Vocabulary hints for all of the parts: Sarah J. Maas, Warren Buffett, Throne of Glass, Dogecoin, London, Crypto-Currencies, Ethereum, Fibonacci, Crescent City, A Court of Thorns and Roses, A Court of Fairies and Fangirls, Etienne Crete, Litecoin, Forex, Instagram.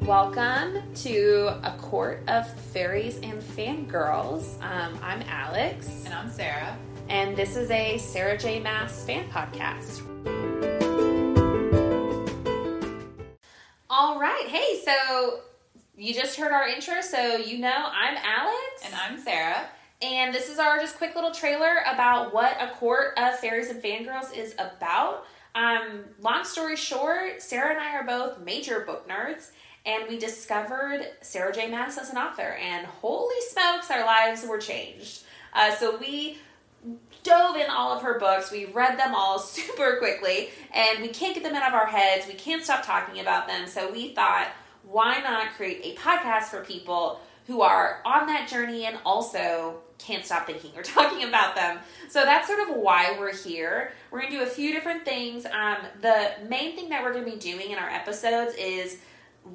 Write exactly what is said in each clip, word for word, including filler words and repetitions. Welcome to A Court of Fairies and Fangirls. Um, I'm Alex. And I'm Sarah. And this is a Sarah J. Maas fan podcast. All right. Hey, so you just heard our intro, so you know I'm Alex. And I'm Sarah. And this is our just quick little trailer about what A Court of Fairies and Fangirls is about. Um, long story short, Sarah and I are both major book nerds. And we discovered Sarah J. Maas as an author. And holy smokes, our lives were changed. Uh, so we dove in all of her books. We read them all super quickly. And we can't get them out of our heads. We can't stop talking about them. So we thought, why not create a podcast for people who are on that journey and also can't stop thinking or talking about them. So that's sort of why we're here. We're going to do a few different things. Um, the main thing that we're going to be doing in our episodes is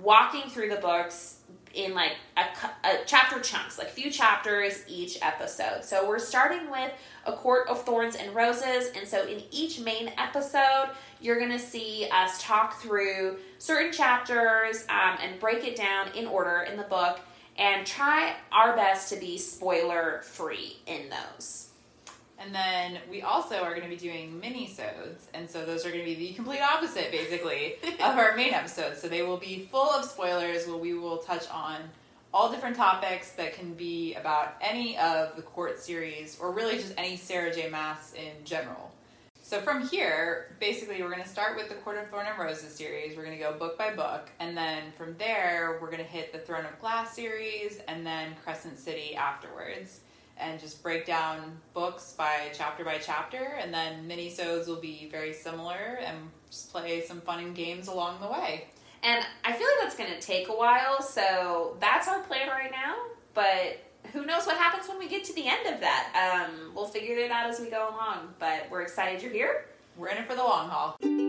walking through the books in like a, a chapter chunks, like few chapters each episode. So we're starting with A Court of Thorns and Roses. And so in each main episode, you're going to see us talk through certain chapters um, and break it down in order in the book and try our best to be spoiler free in those. And then we also are going to be doing mini-sodes, and so those are going to be the complete opposite, basically, of our main episodes. So they will be full of spoilers where we will touch on all different topics that can be about any of the court series, or really just any Sarah J. Maas in general. So from here, basically, we're going to start with the Court of Thorns and Roses series. We're going to go book by book, and then from there, we're going to hit the Throne of Glass series, and then Crescent City afterwards. And just break down books by chapter by chapter, and then mini-sodes will be very similar, and just play some fun and games along the way. And I feel like that's going to take a while, so that's our plan right now, but who knows what happens when we get to the end of that. Um, we'll figure it out as we go along, but we're excited you're here. We're in it for the long haul.